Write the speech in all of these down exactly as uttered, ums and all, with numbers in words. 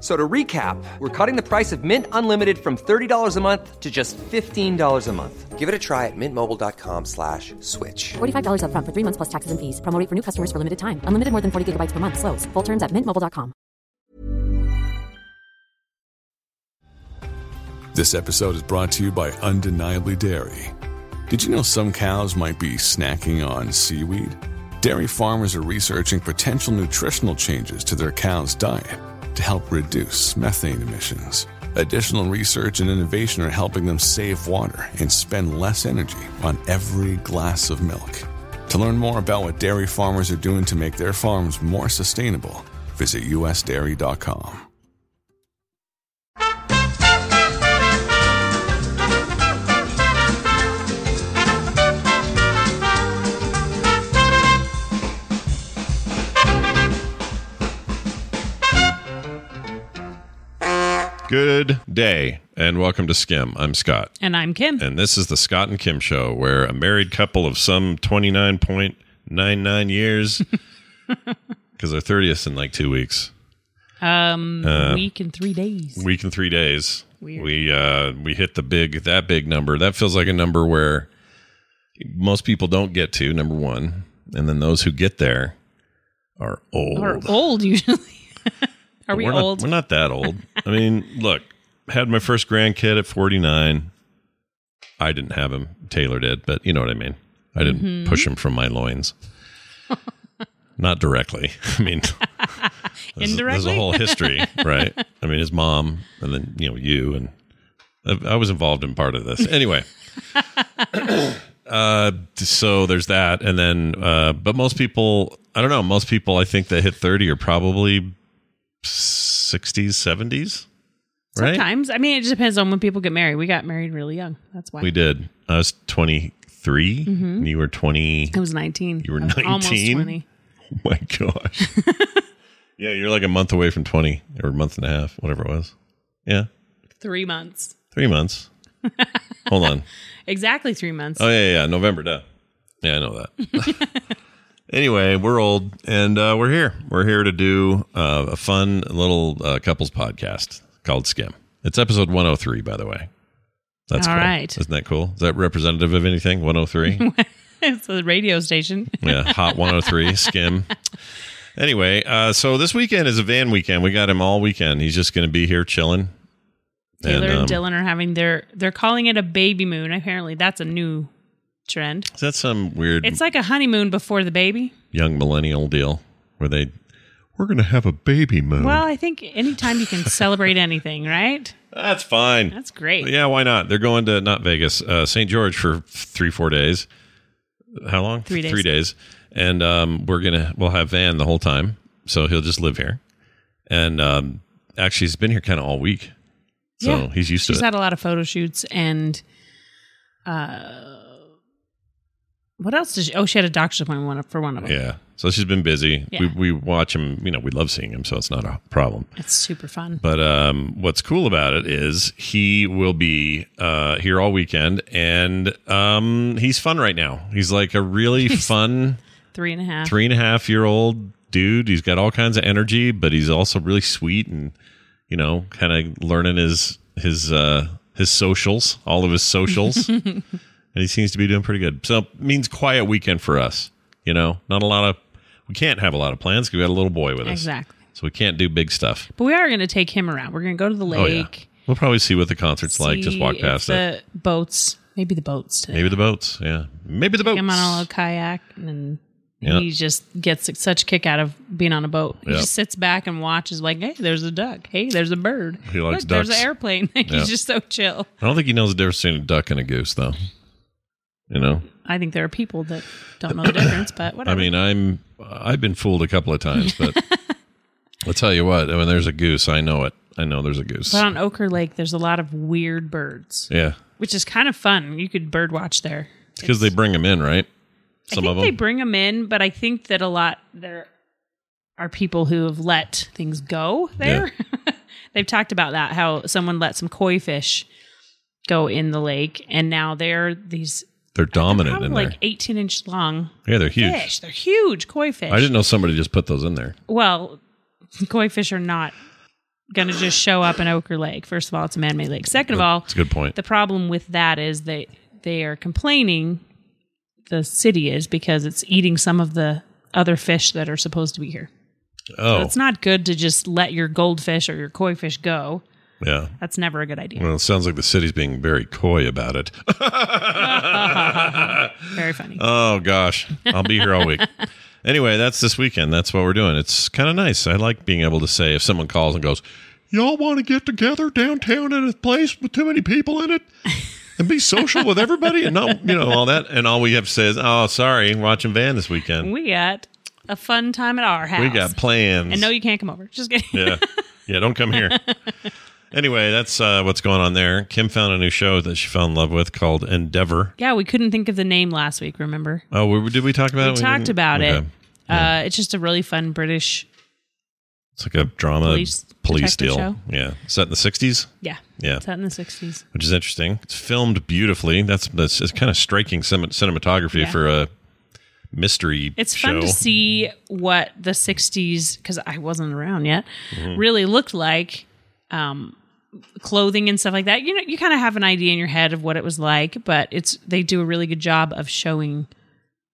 So to recap, we're cutting the price of Mint Unlimited from thirty dollars a month to just fifteen dollars a month. Give it a try at mint mobile dot com slash switch. forty-five dollars up front for three months plus taxes and fees. Promoting for new customers for limited time. Unlimited more than forty gigabytes per month. Slows full terms at mint mobile dot com. This episode is brought to you by Undeniably Dairy. Did you know some cows might be snacking on seaweed? Dairy farmers are researching potential nutritional changes to their cows' diet to help reduce methane emissions. Additional research and innovation are helping them save water and spend less energy on every glass of milk. To learn more about what dairy farmers are doing to make their farms more sustainable, visit u s dairy dot com. Good day, and welcome to SKIM. I'm Scott. And I'm Kim. And this is the Scott and Kim Show, where a married couple of some twenty-nine point nine nine years, because they're thirtieth in like two weeks. Um, uh, week and three days. Week and three days. Weird. We uh, we hit the big, that big number. That feels like a number where most people don't get to, number one. And then those who get there are old. Are old, usually. Are we we're old? Not, we're not that old. I mean, look, had my first grandkid at forty-nine. I didn't have him. Taylor did, but you know what I mean. I didn't mm-hmm. push him from my loins. Not directly. I mean, indirectly. There's, there's a whole history, right? I mean, his mom and then, you know, you and I, I was involved in part of this. Anyway. uh, so there's that. And then, uh, but most people, I don't know, most people I think that hit thirty are probably sixties, seventies, right? Sometimes. I mean, it just depends on when people get married. We got married really young. That's why. We did. I was twenty-three, mm-hmm. and you were twenty. I was nineteen. You were nineteen? Almost twenty. Oh, my gosh. Yeah, you're like a month away from twenty, or a month and a half, whatever it was. Yeah. Three months. Three months. Hold on. Exactly three months. Oh, yeah, yeah, November, duh. Yeah, I know that. Anyway, we're old, and uh, we're here. We're here to do uh, a fun little uh, couples podcast called SKIM. It's episode one oh three, by the way. That's all cool. Right. Isn't that cool? Is that representative of anything, one oh three? It's a radio station. Yeah, Hot one oh three, SKIM. Anyway, uh, so this weekend is a Van weekend. We got him all weekend. He's just going to be here chilling. Taylor and, um, and Dylan are having their, they're calling it a baby moon. Apparently, that's a new trend. Is that some weird? It's like a honeymoon before the baby. Young millennial deal where they, we're going to have a baby moon. Well, I think anytime you can celebrate anything, right? That's fine. That's great. Yeah, why not? They're going to, not Vegas, uh, Saint George for three, four days. How long? Three days. Three days. And um, we're going to, we'll have Van the whole time. So he'll just live here. And um, actually, he's been here kind of all week. So yeah. He's used to She's it. She's had a lot of photo shoots and, uh, what else did she? Oh, she had a doctor's appointment for one of them. Yeah. So she's been busy. Yeah. We we watch him. You know, we love seeing him, so it's not a problem. It's super fun. But um, what's cool about it is he will be uh, here all weekend, and um, he's fun right now. He's like a really fun three and a half, three and a half year old dude. He's got all kinds of energy, but he's also really sweet and, you know, kind of learning his his uh, his socials, all of his socials. And he seems to be doing pretty good. So it means quiet weekend for us. You know, not a lot of, we can't have a lot of plans because we got a little boy with us. Exactly. So we can't do big stuff. But we are going to take him around. We're going to go to the lake. Oh, yeah. We'll probably see what the concert's see like. Just walk past the it. The boats. Maybe the boats today. Maybe the boats. Yeah. Maybe the boats. Take him on a little kayak and Yeah. He just gets such a kick out of being on a boat. He yeah. just sits back and watches like, hey, there's a duck. Hey, there's a bird. He likes Look, ducks. There's an airplane. He's yeah. just so chill. I don't think he knows the difference between a duck and a goose, though. You know? I think there are people that don't know the difference, but whatever. I mean, I'm, I've been fooled a couple of times, but I'll tell you what. I mean, there's a goose. I know it. I know there's a goose. But on Ochre Lake, there's a lot of weird birds. Yeah. Which is kind of fun. You could bird watch there. It's because they bring them in, right? Some I think of them. They bring them in, but I think that a lot there are people who have let things go there. Yeah. They've talked about that, how someone let some koi fish go in the lake, and now they're these... They're dominant they're in like there. Like eighteen inch long. Yeah, they're huge. Fish. They're huge koi fish. I didn't know somebody just put those in there. Well, koi fish are not going to just show up in Ochre Lake. First of all, it's a man-made lake. Second of all... That's a good point. The problem with that is they they are complaining... The city is because it's eating some of the other fish that are supposed to be here. Oh, so it's not good to just let your goldfish or your koi fish go. Yeah, that's never a good idea. Well, it sounds like the city's being very coy about it. Very funny. Oh gosh, I'll be here all week. Anyway, that's this weekend. That's what we're doing. It's kind of nice. I like being able to say if someone calls and goes, "Y'all want to get together downtown at a place with too many people in it?" And be social with everybody and not, you know, all that. And all we have to say is, oh, sorry, we're watching Van this weekend. We got a fun time at our house. We got plans. And no, you can't come over. Just kidding. Yeah. Yeah, don't come here. Anyway, that's uh, what's going on there. Kim found a new show that she fell in love with called Endeavor. Yeah, we couldn't think of the name last week, remember? Oh, we, did we talk about we it? We talked about okay. it. Yeah. Uh, it's just a really fun British... It's like a drama police, police deal. Show. Yeah. Set in the sixties? Yeah. Yeah. Set in the sixties. Which is interesting. It's filmed beautifully. That's that's it's kind of striking cinematography yeah. for a mystery it's show. It's fun to see what the sixties, because I wasn't around yet, mm-hmm. really looked like. Um, clothing and stuff like that. You know, you kind of have an idea in your head of what it was like, but it's they do a really good job of showing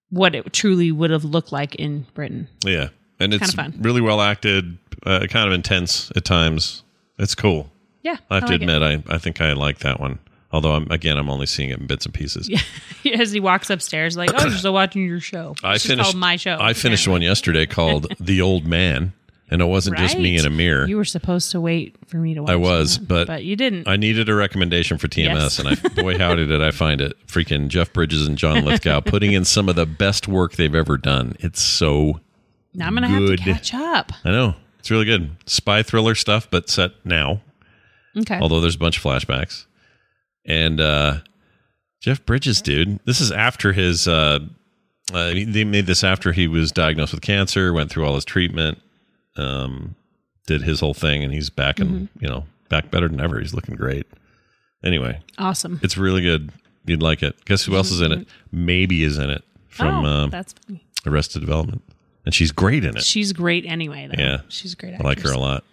what it truly would have looked like in Britain. Yeah. And it's, it's really well acted, uh, kind of intense at times. It's cool. Yeah. I have I to like admit, I, I think I like that one. Although, I'm again, I'm only seeing it in bits and pieces. Yeah. As he walks upstairs, like, oh, you're still watching your show. It's I just finished, called my show. I finished one yesterday called The Old Man, and it wasn't right? just me in a mirror. You were supposed to wait for me to watch it. I was, that, but, but you didn't. I needed a recommendation for T M S, yes. and I, boy, howdy did I find it. Freaking Jeff Bridges and John Lithgow putting in some of the best work they've ever done. It's so Now I'm going to have to catch up. I know. It's really good. Spy thriller stuff, but set now. Okay. Although there's a bunch of flashbacks. And uh, Jeff Bridges, dude. This is after his... Uh, uh, they made this after he was diagnosed with cancer, went through all his treatment, um, did his whole thing, and he's back and, mm-hmm. you know, back better than ever. He's looking great. Anyway. Awesome. It's really good. You'd like it. Guess who else is in it? Maybe is in it from oh, um, that's funny. Arrested Development. And she's great in it. She's great anyway, though. Yeah. She's a great actress. I like her a lot.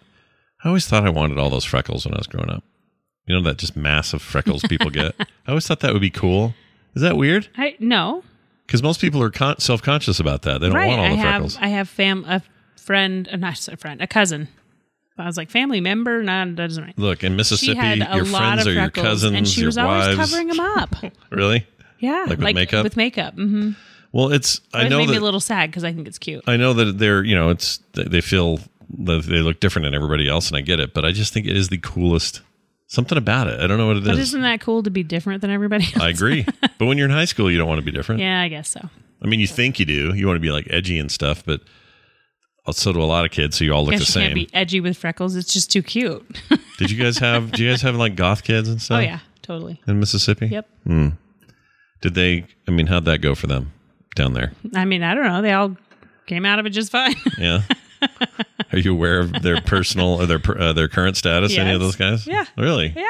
I always thought I wanted all those freckles when I was growing up. You know, that just massive freckles people get? I always thought that would be cool. Is that weird? I No. Because most people are con- self-conscious about that. They don't right. want all the I freckles. Have, I have fam- a friend, not a friend, a cousin. I was like, family member? No, that doesn't matter. Look, in Mississippi, your friends are your cousins, and she your was always wives. Covering them up. Really? Yeah. Like with like, makeup? With makeup, mm-hmm. Well, it's, I it know made that, me a little sad because I think it's cute. I know that they're, you know, it's, they feel that they look different than everybody else and I get it, but I just think it is the coolest, something about it. I don't know what it but is. But isn't that cool to be different than everybody else? I agree. But when you're in high school, you don't want to be different. Yeah, I guess so. I mean, you think you do. You want to be like edgy and stuff, but so do a lot of kids. So you all look the same. You can't be edgy with freckles. It's just too cute. Did you guys have, do you guys have like goth kids and stuff? Oh yeah, totally. In Mississippi? Yep. Hmm. Did they, I mean, how'd that go for them? Down there. I mean, I don't know. They all came out of it just fine. Yeah. Are you aware of their personal or their uh, their current status? Yes. Any of those guys? Yeah. Really? Yeah.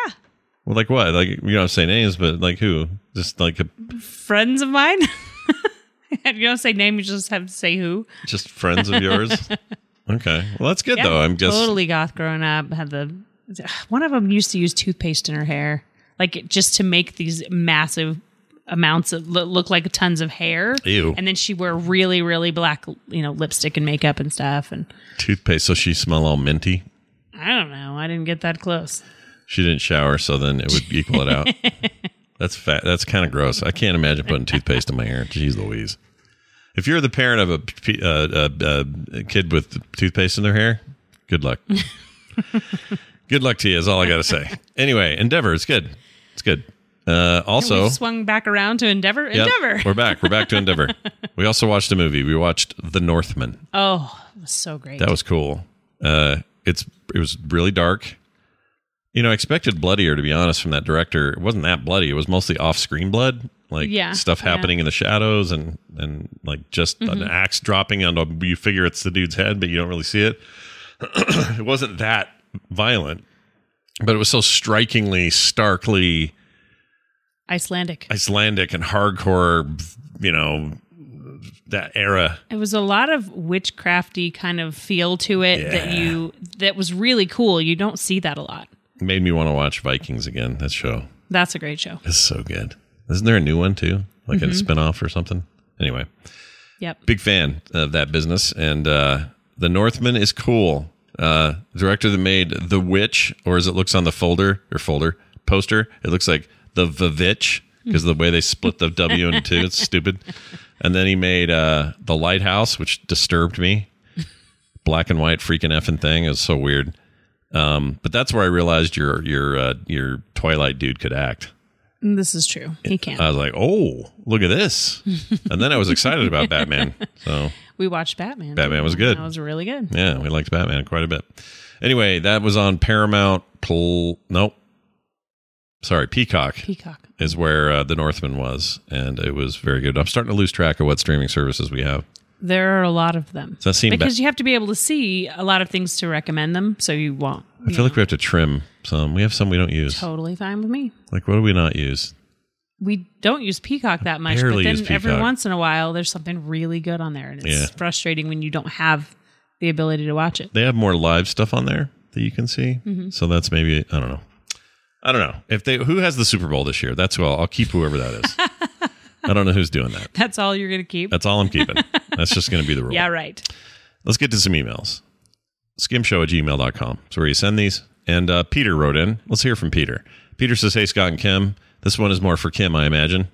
Well, like what? Like you don't have to say names, but like who? Just like a... friends of mine. You don't say name. You just have to say who. Just friends of yours. Okay. Well, that's good yeah, though. I'm just totally goth growing up. Had the one of them used to use toothpaste in her hair, like just to make these massive. Amounts of look like tons of hair. Ew. And then she wore really, really black, you know, lipstick and makeup and stuff. And toothpaste. So she smelled all minty. I don't know. I didn't get that close. She didn't shower, so then it would equal it out. That's fat. That's kind of gross. I can't imagine putting toothpaste in my hair. Jeez Louise. If you're the parent of a, uh, a, a kid with toothpaste in their hair, good luck. Good luck to you is all I got to say. Anyway, Endeavor, it's good. It's good. Uh, also, we swung back around to Endeavor. Yep, Endeavor. We're back. We're back to Endeavor. We also watched a movie. We watched The Northman. Oh, it was so great. That was cool. Uh, it's It was really dark. You know, I expected bloodier, to be honest, from that director. It wasn't that bloody. It was mostly off-screen blood, like yeah, stuff happening yeah. in the shadows and, and like just mm-hmm. an axe dropping on a, you figure it's the dude's head, but you don't really see it. It wasn't that violent, but it was so strikingly, starkly... Icelandic. Icelandic and hardcore, you know, that era. It was a lot of witchcrafty kind of feel to it yeah. that you that was really cool. You don't see that a lot. It made me want to watch Vikings again, that show. That's a great show. It's so good. Isn't there a new one too? Like mm-hmm. a spinoff or something? Anyway. Yep. Big fan of that business. And uh, The Northman is cool. Uh, director that made The Witch, or as it looks on the folder, or folder, poster, it looks like The Vavitch, because the way they split the W into two, it's stupid. And then he made uh, The Lighthouse, which disturbed me. Black and white freaking effing thing. It was so weird. Um, but that's where I realized your your uh, your Twilight dude could act. This is true. He can. I was like, oh, look at this. And then I was excited about Batman. So we watched Batman. Batman was good. That was really good. Yeah, we liked Batman quite a bit. Anyway, that was on Paramount. Pl- nope. Sorry, Peacock, Peacock is where uh, The Northman was, and it was very good. I'm starting to lose track of what streaming services we have. There are a lot of them. So that seemed because ba- you have to be able to see a lot of things to recommend them, so you won't. I feel know. like we have to trim some. We have some we don't use. Totally fine with me. Like, what do we not use? We don't use Peacock that much, but then every once in a while, there's something really good on there, and it's yeah. frustrating when you don't have the ability to watch it. They have more live stuff on there that you can see, mm-hmm. so that's maybe, I don't know. I don't know if they who has the Super Bowl this year. That's who I'll, I'll keep whoever that is. I don't know who's doing that. That's all you're going to keep. That's all I'm keeping. That's just going to be the rule. Yeah, right. Let's get to some emails. skimshow at gmail dot com. That's where you send these. And uh, Peter wrote in. Let's hear from Peter. Peter says, "Hey Scott and Kim, this one is more for Kim, I imagine.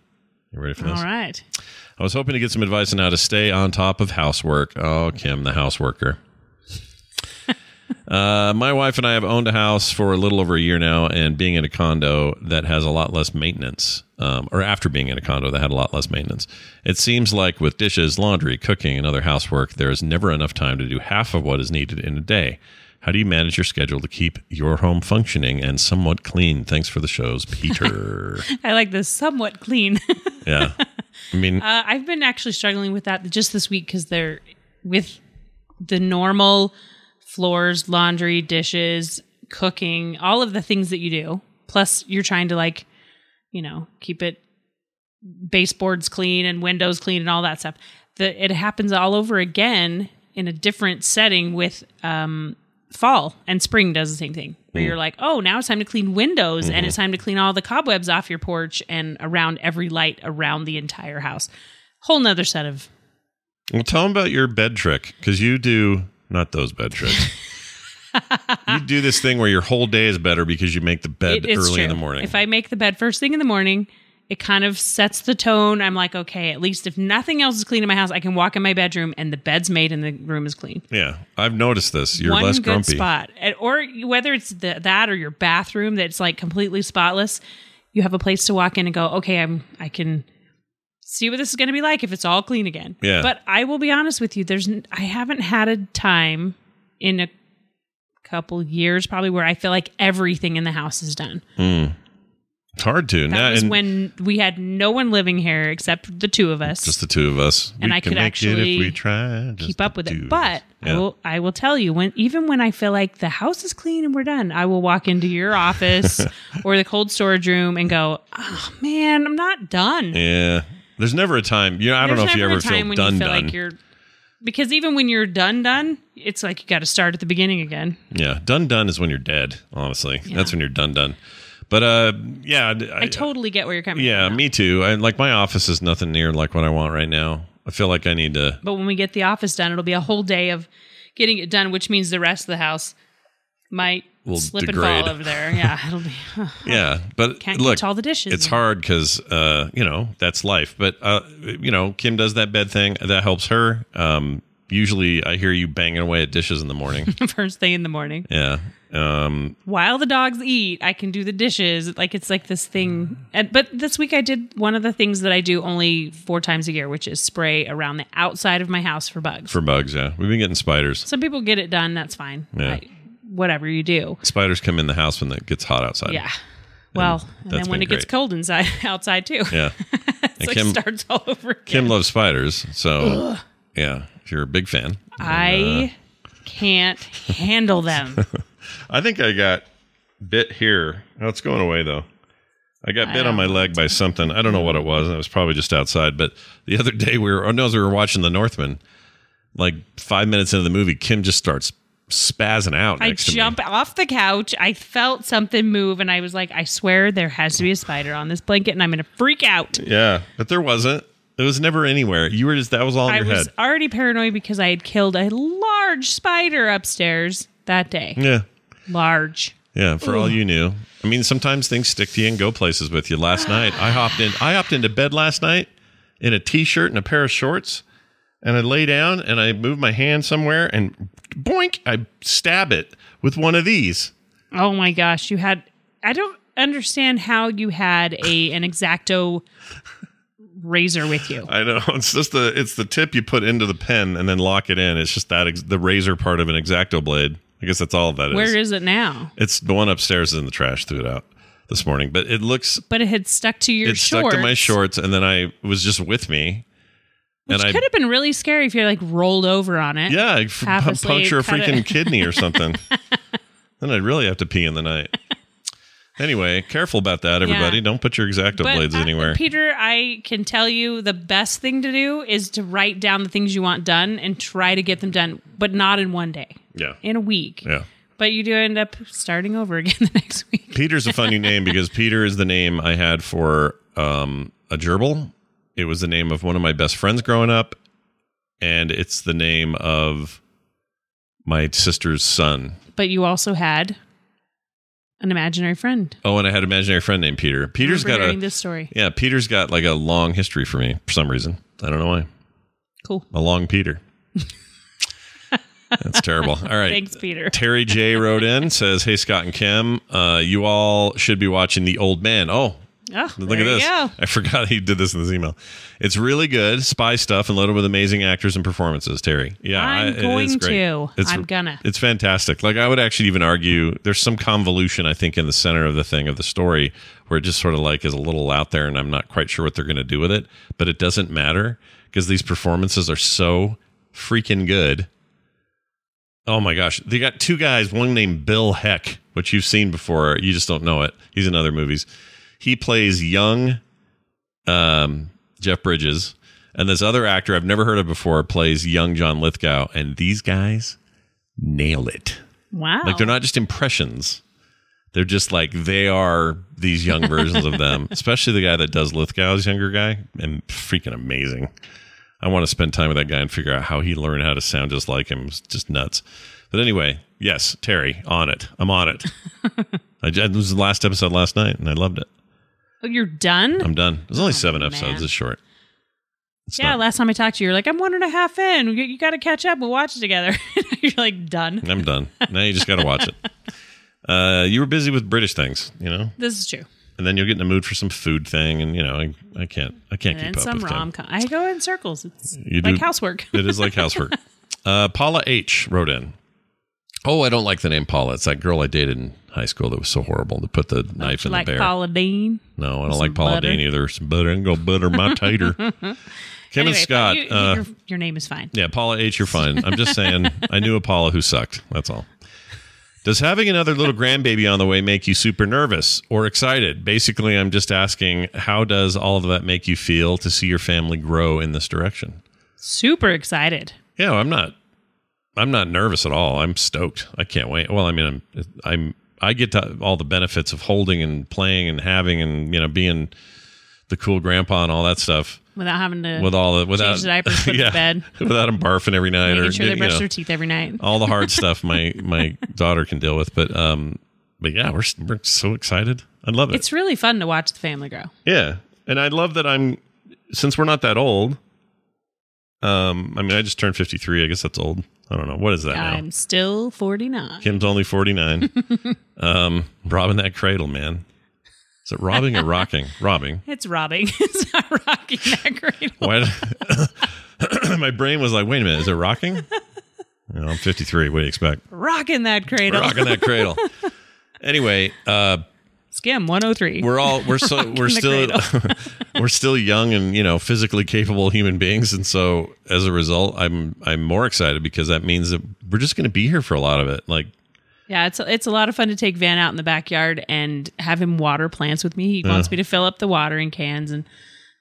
You ready for this? All right. I was hoping to get some advice on how to stay on top of housework. Oh, Kim, the houseworker." Uh, my wife and I have owned a house for a little over a year now, and being in a condo that has a lot less maintenance, um, or after being in a condo that had a lot less maintenance, it seems like with dishes, laundry, cooking, and other housework, there is never enough time to do half of what is needed in a day. How do you manage your schedule to keep your home functioning and somewhat clean? Thanks for the shows, Peter. I like this somewhat clean. Yeah. I mean, uh, I've been actually struggling with that just this week because they're with the normal floors, laundry, dishes, cooking, all of the things that you do. Plus, you're trying to, like, you know, keep it baseboards clean and windows clean and all that stuff. The, it happens all over again in a different setting with um, fall, and spring does the same thing. Where mm. you're like, oh, now it's time to clean windows mm-hmm. and it's time to clean all the cobwebs off your porch and around every light around the entire house. Whole nother set of... Well, tell them about your bed trick, because you do... Not those bed tricks. You do this thing where your whole day is better because you make the bed it, early true. in the morning. If I make the bed first thing in the morning, it kind of sets the tone. I'm like, okay, at least if nothing else is clean in my house, I can walk in my bedroom and the bed's made and the room is clean. Yeah, I've noticed this. You're One less good grumpy. Spot. And, or whether it's the, that or your bathroom that's like completely spotless, you have a place to walk in and go, okay, I'm I can... see what this is going to be like if it's all clean again. Yeah. But I will be honest with you. There's, I haven't had a time in a couple years probably where I feel like everything in the house is done. Mm. It's hard to. That now, was when we had no one living here except the two of us. Just the two of us. And we I could actually if we try, keep up with it. But yeah. I will, I will tell you, when even when I feel like the house is clean and we're done, I will walk into your office or the cold storage room and go, oh, man, I'm not done. Yeah. There's never a time, you know, I don't There's know if you ever feel done, feel done. Like you're, because even when you're done, done, it's like you got to start at the beginning again. Yeah. Done, done is when you're dead, honestly. Yeah. That's when you're done, done. But, uh, yeah. I, I totally get where you're coming yeah, from. Yeah, me too. I, like, my office is nothing near like what I want right now. I feel like I need to. But when we get the office done, it'll be a whole day of getting it done, which means the rest of the house might will slip degrade. And fall over there. Yeah, it'll be. Huh. Yeah, but can't look, catch all the dishes. It's hard because uh, you know that's life. But uh, you know, Kim does that bed thing that helps her. Um, usually, I hear you banging away at dishes in the morning. First thing in the morning. Yeah. Um, While the dogs eat, I can do the dishes. Like it's like this thing. But this week I did one of the things that I do only four times a year, which is spray around the outside of my house for bugs. For bugs, yeah. We've been getting spiders. Some people get it done. That's fine. Yeah. I, whatever you do. Spiders come in the house when it gets hot outside. Yeah. Well, and, and then when it great. gets cold inside, outside too. Yeah. It's and like Kim, starts all over again. Kim loves spiders. So Ugh. yeah, if you're a big fan. I uh, can't handle them. I think I got bit here. Oh, it's going away, though. I got bit I on my leg by something. I don't know what it was. I was probably just outside. But the other day, we were, oh, no, as we were watching The Northman, like five minutes into the movie, Kim just starts spazzing out next I jump to me. Off the couch. I felt something move, and I was like, I swear there has to be a spider on this blanket, and I'm going to freak out. Yeah, but there wasn't. It was never anywhere. You were just, that was all in I your head. I was already paranoid because I had killed a large spider upstairs that day. Yeah. Large. Yeah, for Ooh. all you knew. I mean, sometimes things stick to you and go places with you. Last night, I hopped in. I hopped into bed last night in a t-shirt and a pair of shorts, and I lay down and I moved my hand somewhere and boink! I stab it with one of these. Oh my gosh! You had. I don't understand how you had a an X-Acto razor with you. I know it's just the it's the tip you put into the pen and then lock it in. It's just that ex- the razor part of an X-Acto blade. I guess that's all that is. Where is it now? It's the one upstairs in the trash. Threw it out this morning, but it looks. But it had stuck to your. It shorts. Stuck to my shorts, and then I it was just with me. Which and could I, have been really scary if you're like rolled over on it. Yeah, I p- puncture a freaking it. kidney or something. Then I'd really have to pee in the night. Anyway, careful about that, everybody. Yeah. Don't put your X-Acto but blades I, anywhere. Peter, I can tell you the best thing to do is to write down the things you want done and try to get them done, but not in one day. Yeah. In a week. Yeah. But you do end up starting over again the next week. Peter's a funny name because Peter is the name I had for um, a gerbil. It was the name of one of my best friends growing up. And it's the name of my sister's son. But you also had an imaginary friend. Oh, and I had an imaginary friend named Peter. Peter's got a, this story. Yeah, Peter's got like a long history for me for some reason. I don't know why. Cool. A long Peter. That's terrible. All right. Thanks, Peter. Terry J. wrote in, says, hey, Scott and Kim, uh, you all should be watching The Old Man. Oh, oh look at this. Go. I forgot he did this in his email. It's really good. Spy stuff and loaded with amazing actors and performances, Terry. Yeah, I'm I, going it's great. to. It's, I'm going to. It's fantastic. Like, I would actually even argue there's some convolution, I think, in the center of the thing, of the story, where it just sort of like is a little out there and I'm not quite sure what they're going to do with it. But it doesn't matter because these performances are so freaking good. Oh my gosh. They got two guys, one named Bill Heck, which you've seen before. You just don't know it. He's in other movies. He plays young um, Jeff Bridges. And this other actor I've never heard of before plays young John Lithgow. And these guys nail it. Wow. Like they're not just impressions. They're just like they are these young versions of them. Especially the guy that does Lithgow's younger guy. And freaking amazing. I want to spend time with that guy and figure out how he learned how to sound just like him. It's just nuts. But anyway, yes, Terry, on it. I'm on it. I, it was the last episode last night, and I loved it. Oh, you're done? I'm done. There's only oh, seven man. episodes. It's short. It's yeah, not, last time I talked to you, you were like, I'm one and a half in. You, you got to catch up. We'll watch it together. You're like, done. I'm done. Now you just got to watch it. Uh, you were busy with British things, you know? This is true. And then you'll get in the mood for some food thing, and you know, I, I can't, I can't and keep up with some rom com. I go in circles. It's you like do, housework. It is like housework. Uh, Paula H wrote in. Oh, I don't like the name Paula. It's that girl I dated in high school that was so horrible to put the don't knife in like the bear. Like Paula Dean. No, I don't some like Paula butter. Dean either. Some butter. I'm gonna butter my tater. Kim anyway, and Scott. You, uh, your, your name is fine. Yeah, Paula H, you're fine. I'm just saying, I knew a Paula who sucked. That's all. Does having another little grandbaby on the way make you super nervous or excited? Basically, I'm just asking, how does all of that make you feel to see your family grow in this direction? Super excited. Yeah, I'm not. I'm not nervous at all. I'm stoked. I can't wait. Well, I mean, I'm. I'm. I get to all the benefits of holding and playing and having and you know being the cool grandpa and all that stuff. Without having to with all the, without, change the diapers, put yeah, to bed. Without them barfing every night. Making or sure they brush know, their teeth every night. All the hard stuff my my daughter can deal with. But um, but yeah, we're, we're so excited. I love it. It's really fun to watch the family grow. Yeah. And I love that I'm, since we're not that old, um, I mean, I just turned fifty-three. I guess that's old. I don't know. What is that now? I'm still forty-nine. Kim's only forty-nine. um, robbing that cradle, man. Is it robbing or rocking? Robbing. It's robbing. It's not rocking that cradle. Why, my brain was like, wait a minute, is it rocking? You know, I'm fifty-three. What do you expect? Rocking that cradle. Rocking that cradle. Anyway, uh, Skim one oh three. We're all we're so we're still we're still young and, you know, physically capable human beings, and so as a result, I'm I'm more excited because that means that we're just going to be here for a lot of it. Like, yeah, it's it's a lot of fun to take Van out in the backyard and have him water plants with me. He wants uh, me to fill up the watering cans, and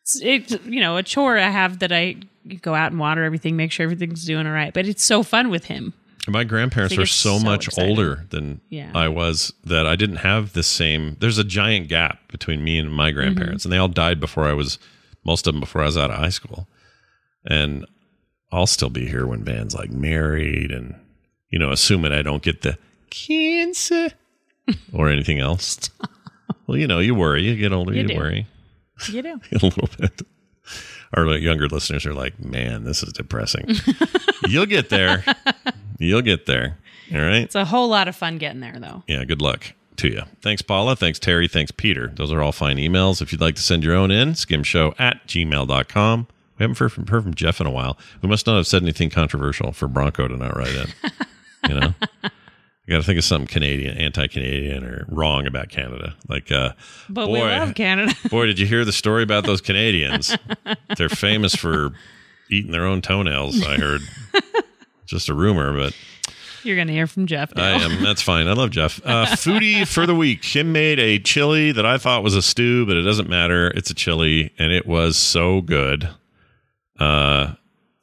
it's, it's, you know, a chore I have that I go out and water everything, make sure everything's doing all right. But it's so fun with him. My grandparents were so, so much exciting. older than yeah. I was that I didn't have the same. There's a giant gap between me and my grandparents, mm-hmm. and they all died before I was, most of them before I was out of high school. And I'll still be here when Van's like married and, you know, assuming I don't get the cancer or anything else. Well, you know, you worry. You get older, you, you do. worry. You do. A little bit. Our younger listeners are like, man, this is depressing. You'll get there. You'll get there. All right. It's a whole lot of fun getting there, though. Yeah. Good luck to you. Thanks, Paula. Thanks, Terry. Thanks, Peter. Those are all fine emails. If you'd like to send your own in, skimshow at gmail dot com. We haven't heard from, heard from Jeff in a while. We must not have said anything controversial for Bronco to not write in. You know? I got to think of something Canadian, anti-Canadian, or wrong about Canada. Like, uh, but boy, we love Canada. Boy, did you hear the story about those Canadians? They're famous for eating their own toenails, I heard. Just a rumor, but you're going to hear from Jeff now. I am. That's fine. I love Jeff. Uh, foodie for the week. Kim made a chili that I thought was a stew, but it doesn't matter. It's a chili, and it was so good. Uh,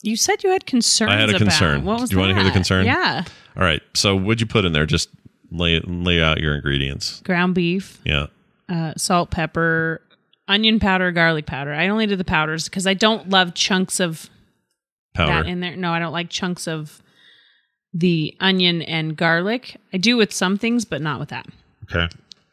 you said you had concerns. I had a about. concern. What was Do you that? want to hear the concern? Yeah. All right. So what'd you put in there? Just lay lay out your ingredients. Ground beef. Yeah. Uh, salt, pepper, onion powder, garlic powder. I only did the powders because I don't love chunks of... powder. That in there. No, I don't like chunks of the onion and garlic. I do with some things, but not with that. Okay.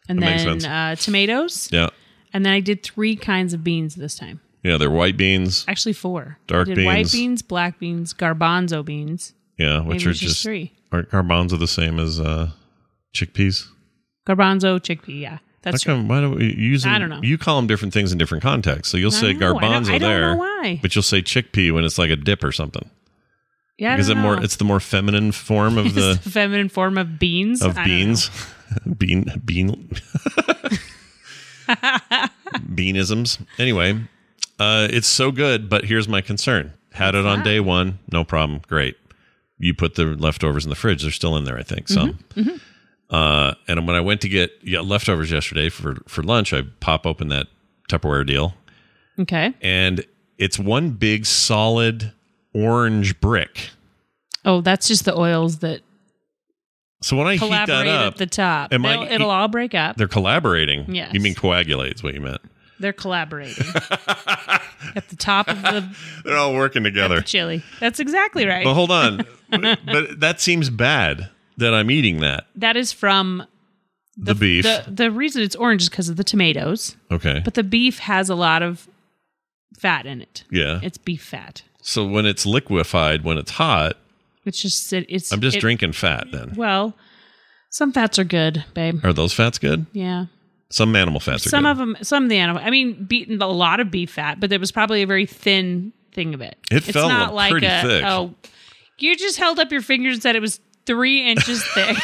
And that then uh, tomatoes. Yeah. And then I did three kinds of beans this time. Yeah, they're white beans. Actually, four. Dark I did beans. White beans, black beans, garbanzo beans. Yeah, which Maybe are just three. Aren't garbanzo the same as uh, chickpeas? Garbanzo, chickpea, yeah. That's true. Why do we using, I don't know. You call them different things in different contexts. So you'll I say know, garbanzo I don't, I don't there, know why. But you'll say chickpea when it's like a dip or something. Yeah, because I don't it know. more it's the more feminine form of the, the feminine form of beans of I beans, bean bean beanisms. Anyway, uh, it's so good. But here's my concern: had it on wow. day one, no problem, great. You put the leftovers in the fridge; they're still in there, I think. Some. Mm-hmm, mm-hmm. Uh, and when I went to get yeah, leftovers yesterday for, for lunch, I pop open that Tupperware deal. Okay. And it's one big solid orange brick. Oh, that's just the oils that So when I heat that up at the top, it'll, I, it'll all break up. They're collaborating. Yes. You mean coagulate is what you meant. They're collaborating at the top of the. They're all working together. Chili. That's exactly right. But hold on. But that seems bad. That I'm eating that. That is from the, the beef. The, the reason it's orange is because of the tomatoes. Okay. But the beef has a lot of fat in it. Yeah. It's beef fat. So when it's liquefied, when it's hot. It's just, it, it's. I'm just it, drinking fat then. Well, some fats are good, babe. Are those fats good? Yeah. Some animal fats are some good. Some of them, some of the animal. I mean, beaten a lot of beef fat, but there was probably a very thin thing of it. It it's felt not like pretty a, thick. Oh, you just held up your fingers and said it was. Three inches thick.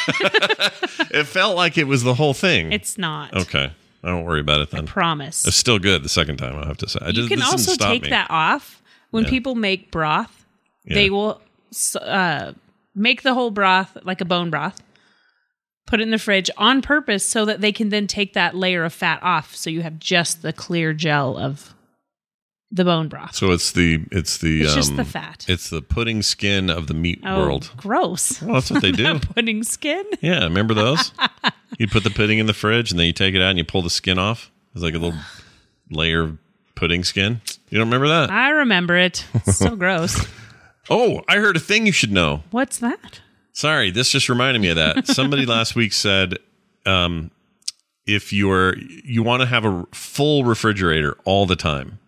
It felt like it was the whole thing. It's not. Okay. I don't worry about it then. I promise. It's still good the second time, I have to say. I you just, can also take me. that off. When yeah. people make broth, yeah. they will uh, make the whole broth, like a bone broth, put it in the fridge on purpose so that they can then take that layer of fat off so you have just the clear gel of the bone broth. So it's the it's the it's um, just the fat. It's the pudding skin of the meat oh, world. Gross. Well, that's what they do. Pudding skin. Yeah, remember those? You put the pudding in the fridge and then you take it out and you pull the skin off. It's like a little layer of pudding skin. You don't remember that? I remember it. It's so gross. Oh, I heard a thing you should know. What's that? Sorry, this just reminded me of that. Somebody last week said, um, if you're you want to have a full refrigerator all the time,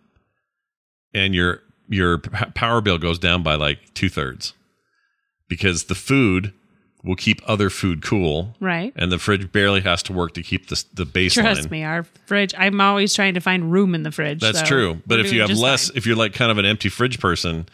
and your your power bill goes down by like two thirds, because the food will keep other food cool, right? And the fridge barely has to work to keep the the baseline. Trust me, our fridge. I'm always trying to find room in the fridge. That's so true, but if you have less, fine. If you're like kind of an empty fridge person,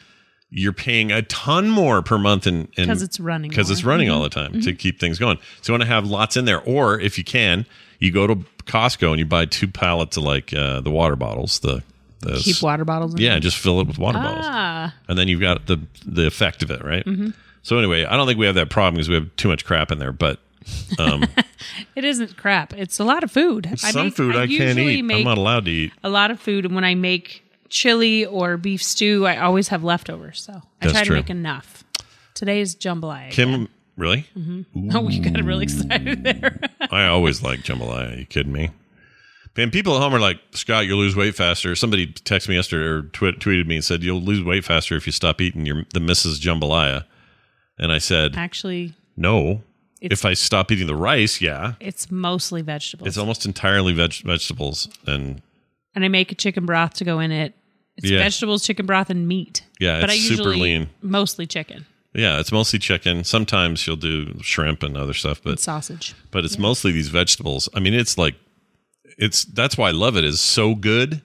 you're paying a ton more per month in because it's running because it's running mm-hmm. all the time mm-hmm. to keep things going. So you want to have lots in there, or if you can, you go to Costco and you buy two pallets of like uh, the water bottles. The, the keep water bottles. In yeah, there? Just fill it with water ah. bottles, and then you've got the the effect of it, right? Mm-hmm. So anyway, I don't think we have that problem because we have too much crap in there, but um, it isn't crap. It's a lot of food. I some make, food I, I can't eat. I'm not allowed to eat a lot of food, and when I make chili or beef stew, I always have leftovers. So I That's try to true. Make enough. Today's jambalaya. Kim, again. Really? Mm-hmm. Oh, you got really excited there. I always like jambalaya. Are you kidding me? And people at home are like, Scott, you'll lose weight faster. Somebody texted me yesterday or tw- tweeted me and said, you'll lose weight faster if you stop eating your the Missus Jambalaya. And I said, actually, no, if I stop eating the rice, yeah, it's mostly vegetables. It's almost entirely veg- vegetables. And and I make a chicken broth to go in it. It's yeah. vegetables, chicken broth, and meat. Yeah, but it's I super lean. Mostly chicken. Yeah, it's mostly chicken. Sometimes you'll do shrimp and other stuff, but and sausage. But it's yeah. mostly these vegetables. I mean, it's like it's that's why I love it. Is so good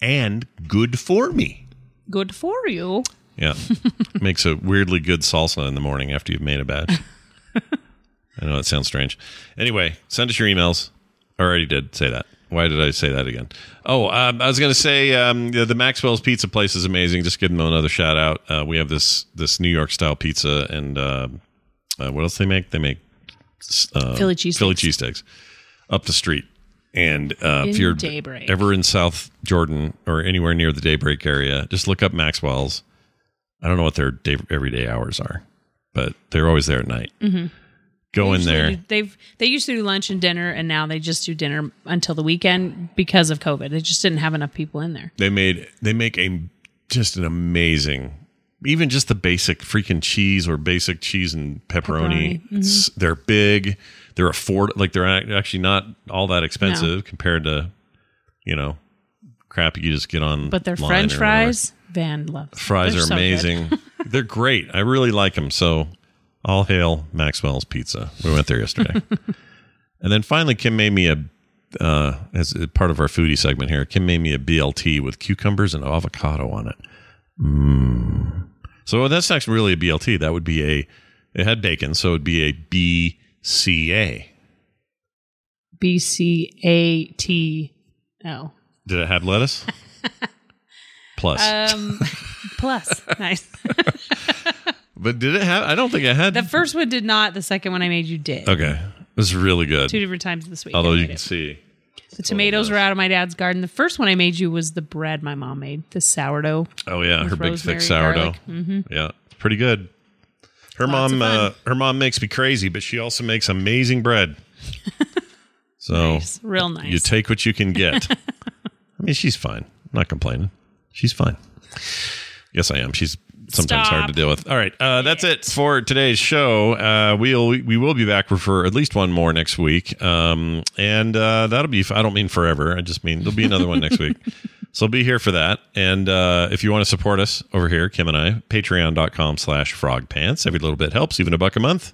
and good for me. Good for you. Yeah. Makes a weirdly good salsa in the morning after you've made a batch. I know it sounds strange. Anyway, send us your emails. I already did say that. Why did I say that again? Oh, um, I was going to say um, the, the Maxwell's Pizza place is amazing. Just give them another shout out. Uh, we have this this New York style pizza and uh, uh, what else they make? They make uh, Philly cheesesteaks. Philly cheesesteaks up the street. And uh, if you're Daybreak. Ever in South Jordan or anywhere near the Daybreak area, just look up Maxwell's. I don't know what their day, everyday hours are, but they're always there at night. Mm-hmm. Go in there. Do, they've they used to do lunch and dinner, and now they just do dinner until the weekend because of COVID. They just didn't have enough people in there. They made they make a just an amazing, even just the basic freaking cheese or basic cheese and pepperoni. pepperoni. Mm-hmm. It's, they're big. They're afford like they're actually not all that expensive no. compared to you know crap you just get on. But their French fries. Whatever. Van loves. Fries They're are so amazing. They're great. I really like them. So all hail Maxwell's Pizza. We went there yesterday. And then finally, Kim made me a, uh, as a part of our foodie segment here, Kim made me a B L T with cucumbers and avocado on it. Mm. So that's not really a B L T. That would be a, it had bacon. So it would be a B C A. B C A T O. Did it have lettuce? Plus. Um, plus. Nice. But did it have? I don't think it had. The first one did not. The second one I made you did. Okay. It was really good. Two different times this week. Although you can it. see. The it's tomatoes were out of my dad's garden. The first one I made you was the bread my mom made. The sourdough. Oh, yeah. Her big, thick sourdough. Mm-hmm. Yeah. Pretty good. Her Lots mom uh, her mom makes me crazy, but she also makes amazing bread. So nice. Real nice. You take what you can get. I mean, she's fine. I'm not complaining. She's fine. Yes, I am. She's sometimes Stop. hard to deal with. All right. Uh, that's it for today's show. Uh, we'll, we will be back for at least one more next week. Um, and uh, that'll be, I don't mean forever. I just mean there'll be another one next week. So be here for that. And uh, if you want to support us over here, Kim and I, patreon.com slash frog pants. Every little bit helps, even a buck a month.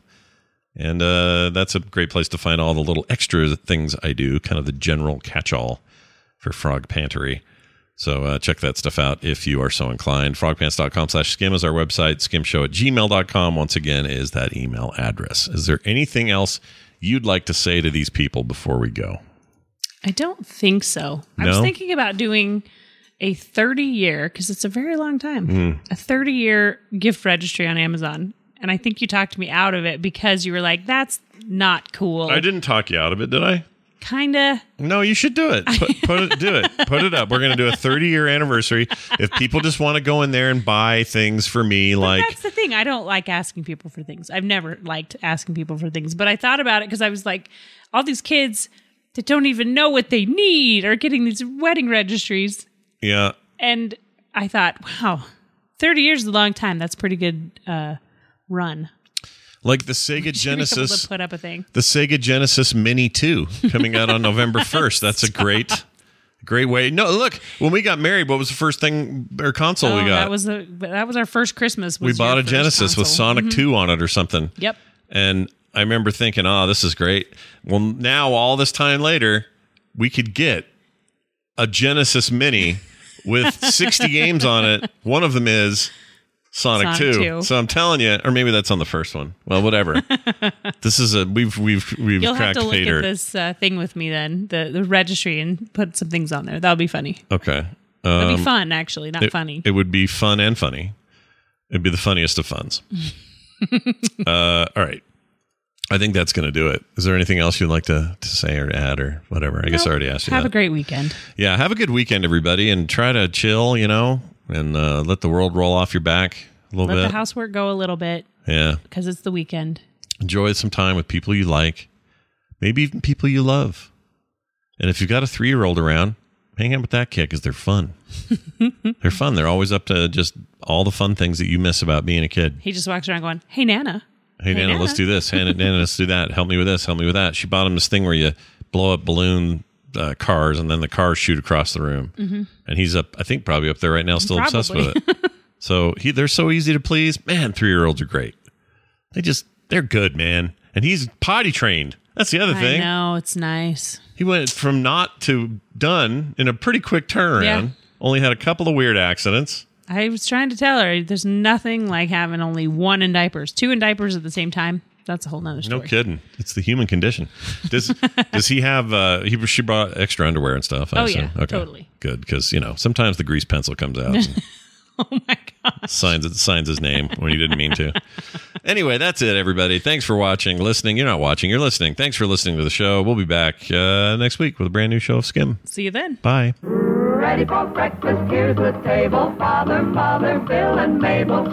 And uh, that's a great place to find all the little extra things I do, kind of the general catch-all for Frog Pantry. So uh, check that stuff out if you are so inclined. Frogpants.com slash skim is our website. Skimshow at gmail dot com, once again, is that email address. Is there anything else you'd like to say to these people before we go? I don't think so. No? I was thinking about doing a thirty-year, because it's a very long time, mm. a thirty-year gift registry on Amazon. And I think you talked me out of it because you were like, that's not cool. I didn't talk you out of it, did I? Kinda. No, you should do it. Put, put it. Do it. Put it up. We're going to do a thirty-year anniversary. If people just want to go in there and buy things for me, but like that's the thing. I don't like asking people for things. I've never liked asking people for things. But I thought about it because I was like, all these kids that don't even know what they need are getting these wedding registries. Yeah. And I thought, wow, thirty years is a long time. That's a pretty good uh, run. Like the Sega Genesis, put up a thing. The Sega Genesis Mini two coming out on November first. That's a great, great way. No, look, when we got married, what was the first thing or console oh, we got? That was the that was our first Christmas. Was we bought a Genesis console with Sonic mm-hmm. two on it or something. Yep. And I remember thinking, oh, this is great. Well, now all this time later, we could get a Genesis Mini with sixty games on it. One of them is Sonic, Sonic two. two. So I'm telling you, or maybe that's on the first one. Well, whatever. This is a we've we've we've You'll cracked have to look Pater. At this uh, thing with me then the the registry and put some things on there. That'll be funny. Okay, um, that'll be fun actually, not it, funny. It would be fun and funny. It'd be the funniest of funs. uh, all right. I think that's going to do it. Is there anything else you'd like to, to say or add or whatever? I nope. guess I already asked you Have that. A great weekend. Yeah, have a good weekend, everybody, and try to chill, you know, and uh, let the world roll off your back a little let bit. Let the housework go a little bit. Yeah. Because it's the weekend. Enjoy some time with people you like, maybe even people you love. And if you've got a three-year-old around, hang out with that kid because they're fun. They're fun. They're always up to just all the fun things that you miss about being a kid. He just walks around going, hey, Nana. Hey, hey Nana, Nana, let's do this. Hey, Nana, let's do that. Help me with this. Help me with that. She bought him this thing where you blow up balloon uh, cars and then the cars shoot across the room. Mm-hmm. And he's up, I think, probably up there right now, still probably. obsessed with it. So he, they're so easy to please. Man, three-year-olds are great. They just, they're good, man. And he's potty trained. That's the other I thing. I know. It's nice. He went from not to done in a pretty quick turnaround. Yeah. Only had a couple of weird accidents. I was trying to tell her there's nothing like having only one in diapers, two in diapers at the same time. That's a whole nother story. No kidding. It's the human condition. Does does he have, uh, he, she brought extra underwear and stuff? I oh, assume. yeah. Okay. Totally. Good. Because, you know, sometimes the grease pencil comes out. Oh, my God. Signs, signs his name when he didn't mean to. Anyway, that's it, everybody. Thanks for watching, listening. You're not watching, you're listening. Thanks for listening to the show. We'll be back uh, next week with a brand new show of Skim. See you then. Bye. Ready for breakfast, here's the table. Father, Mother, Bill, and Mabel.